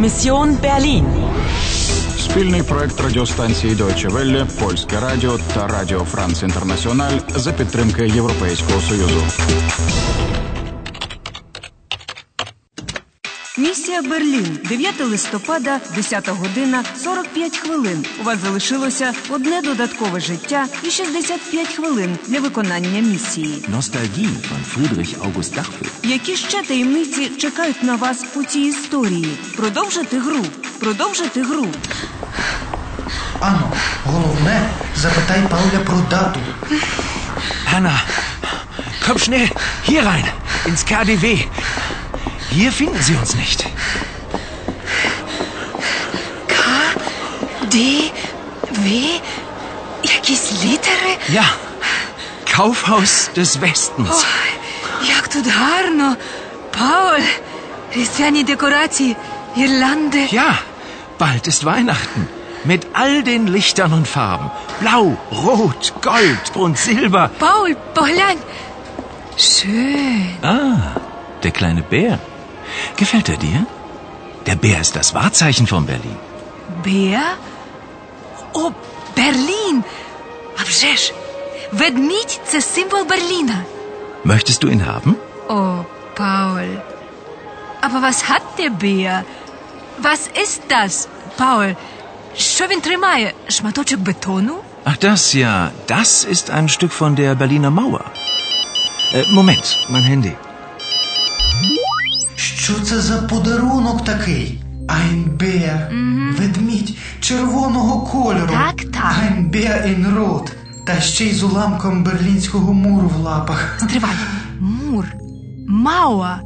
Місіон Берлін. Спільний проект радіостанції Deutsche Welle, Polskie Radio та Radio France International за підтримки Європейського Союзу. Місія Берлін. 9 листопада, 10 година, 45 хвилин. У вас залишилося одне додаткове життя і 65 хвилин для виконання місії. Ностальгія фон Фрідріх Август Дахфельд. Які ще таємниці чекають на вас у цій історії? Продовжити гру. Анно, головне, запитай Павля про дату. Анна, komm schnell hier rein, ins KDW. Hier finden Sie uns nicht. KDW? Якісь літери? Ja. Kaufhaus des Westens. Ой, як тут гарно. Пауль, різдвяні декорації, гірлянди. Ja, bald ist Weihnachten. Mit all den Lichtern und Farben. Blau, Rot, Gold und Silber. Paul, поглянь. Schön. Ah, der kleine Bär. Gefällt er dir? Der Bär ist das Wahrzeichen von Berlin. Bär? Oh, Berlin! А вже ж, ведмідь – це символ Берліна. Möchtest du ihn haben? Oh, Paul. Aber was hat der Bär? Was ist das, Paul? Що він тримає? Шматочок бетону? Ach, das ja. Das ist ein Stück von der Berliner Mauer. Moment, mein Handy. Що це за подарунок такий? Ein Bär. Ведмідь червоного кольору. Так. Ein Bär in Rot. Та ще й з уламком берлінського муру в лапах. Стривай. Мур. Мауа.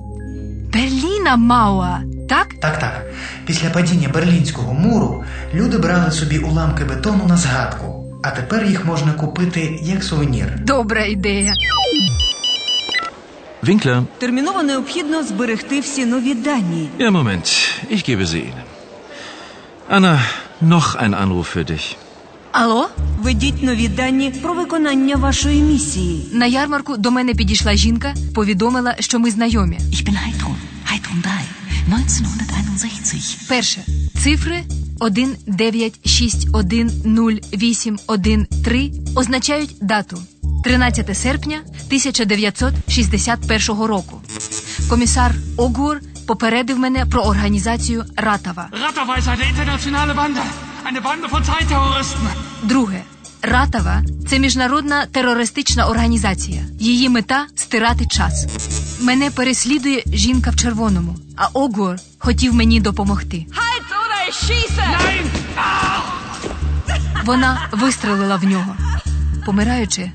Берліна Мауа. Так? Так. Після падіння Берлінського муру люди брали собі уламки бетону на згадку. А тепер їх можна купити як сувенір. Добра ідея. Вінкла. Терміново необхідно зберегти всі нові дані. Ja, Moment. Ich gebe sie Ihnen. Anna, noch ein Anruf für dich. Алло? Введіть нові дані про виконання вашої місії. На ярмарку до мене підійшла жінка, повідомила, що ми знайомі. Ich bin Heidrun. Heidrun Драй. 1961. Перше. Цифри 19610813 означають дату 13 серпня 1961 року. Комісар Огур попередив мене про організацію Ратава. Ратава – це інтернаціональна банда. Eine Bande von Zeitterroristen. Друге. Ратава – це міжнародна терористична організація. Її мета – стирати час. Мене переслідує жінка в червоному, а Огур хотів мені допомогти. Вона вистрелила в нього. Помираючи,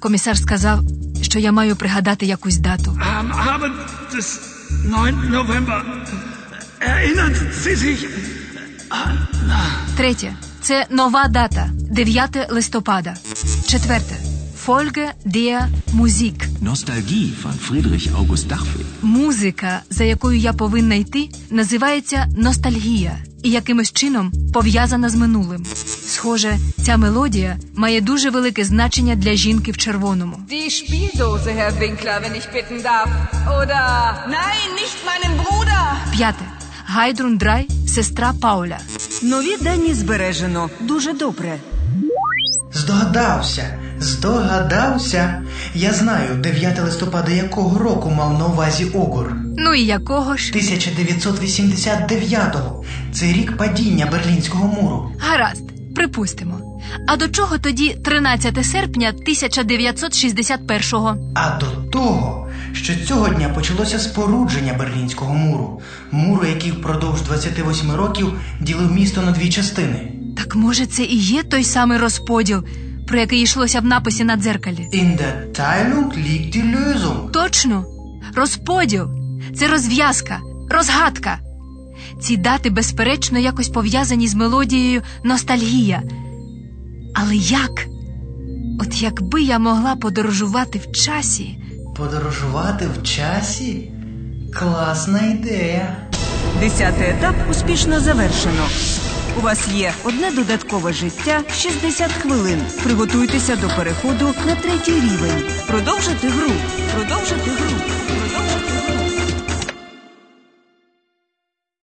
комісар сказав, що я маю пригадати якусь дату. Abend des 9. November. Erinnern Sie sich an... Третє. Це нова дата. 9 листопада. Четверте. Folge der Musik. Nostalgie von Friedrich August Dachfeld. Музика, за якою я повинна йти, називається «Ностальгія» і якимось чином пов'язана з минулим. Схоже, ця мелодія має дуже велике значення для жінки в червоному. Die Spieldose, Herr Winkler, wenn ich bitten darf. Oder nein, nicht meinen Bruder. П'яте. Гайдрун Драй, сестра Пауля. Нові дані збережено. Дуже добре. Здогадався. Я знаю, 9 листопада якого року мав на увазі Огур. Ну і якого ж? 1989-го. Це рік падіння Берлінського муру. Гаразд, припустимо. А до чого тоді 13 серпня 1961-го? А до того, що цього дня почалося спорудження Берлінського муру. Муру, який впродовж 28 років ділив місто на дві частини. Так може це і є той самий розподіл, про який йшлося в написі на дзеркалі? In der Teilung liegt die Lösung. Точно. Розподіл. Це розв'язка, розгадка. Ці дати, безперечно, якось пов'язані з мелодією «Ностальгія». Але як? От якби я могла подорожувати в часі... Подорожувати в часі? Класна ідея. 10-й етап успішно завершено. У вас є одне додаткове життя – 60 хвилин. Приготуйтеся до переходу на третій рівень. Продовжити гру.